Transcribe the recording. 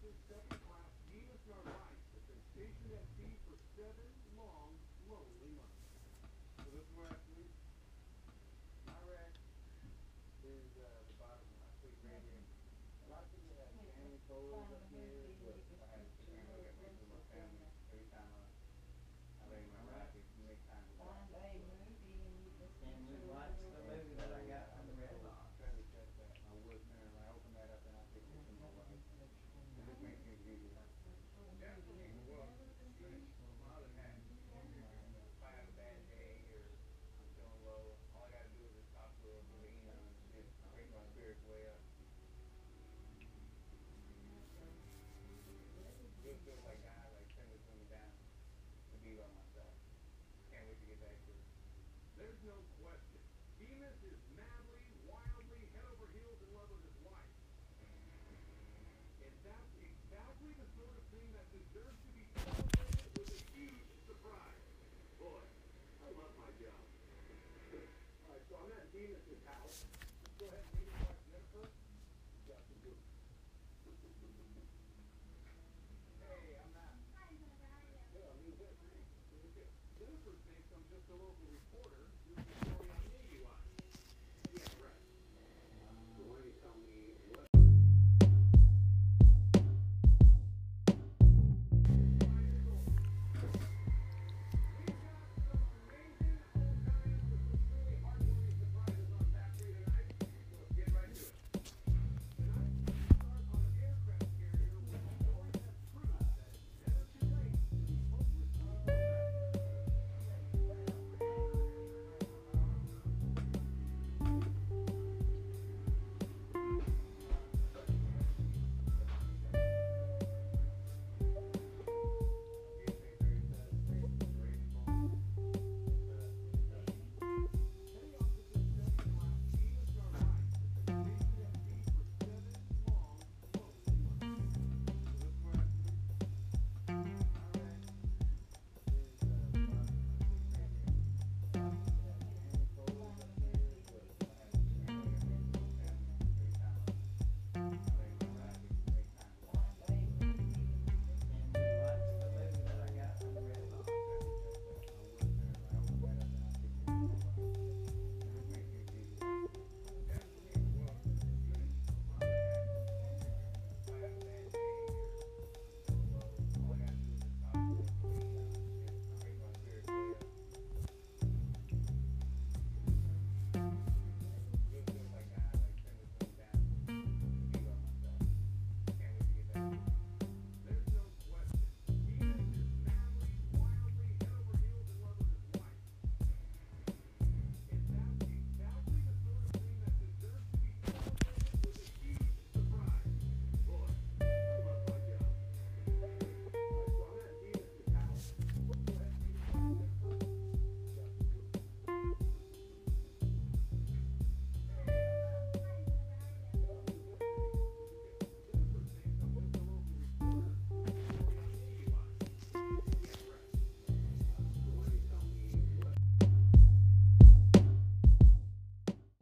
A local reporter